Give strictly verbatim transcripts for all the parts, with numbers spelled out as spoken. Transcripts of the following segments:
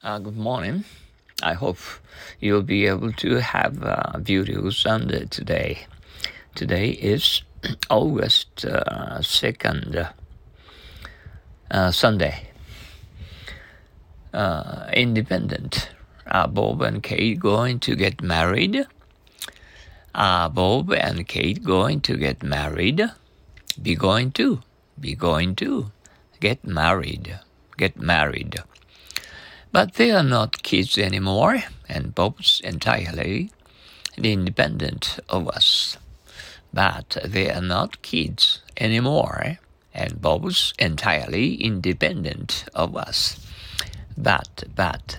Uh, good morning. I hope you'll be able to have a beautiful Sunday today. Today is August uh, second uh, Sunday. Uh, independent. Are Bob and Kate going to get married? Are Bob and Kate going to get married? Be going to. Be going to. Get married. Get married.But they are not kids anymore, and Bob's entirely independent of us. But they are not kids anymore, and Bob's entirely independent of us. But, but,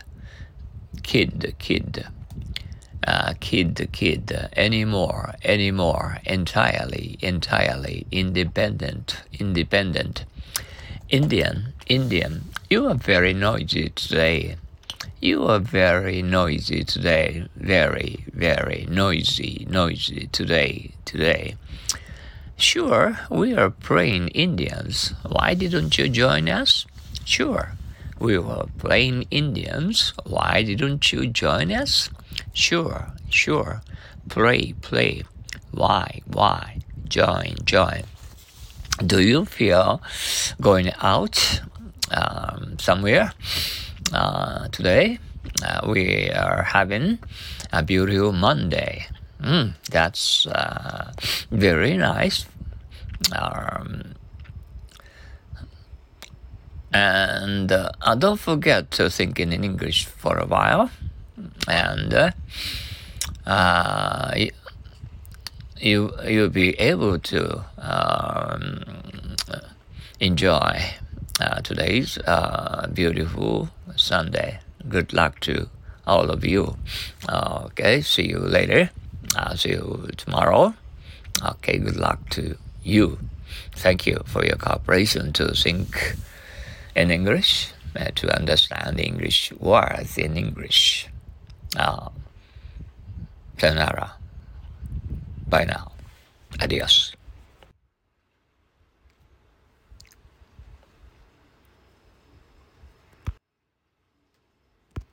kid, kid, uh, kid, kid, anymore, anymore, entirely, entirely, independent, independent.Indian, Indian, you are very noisy today. You are very noisy today. Very, very noisy, noisy today, today. Sure, we are playing Indians. Why didn't you join us? Sure, we were playing Indians. Why didn't you join us? Sure, sure. Play, play. Why, why? Join, join.Do you feel going out、um, somewhere、uh, today?、Uh, we are having a beautiful Monday.、Mm, that's、uh, very nice.、Um, and、uh, don't forget to think in English for a while. And uh, uh, you, you'll be able to...、Um,Enjoy、uh, today's、uh, beautiful Sunday. Good luck to all of you. Okay, see you later.、Uh, see you tomorrow. Okay, good luck to you. Thank you for your cooperation to think in English,、uh, to understand English words in English. Uh, sayonara. Bye now. Adios.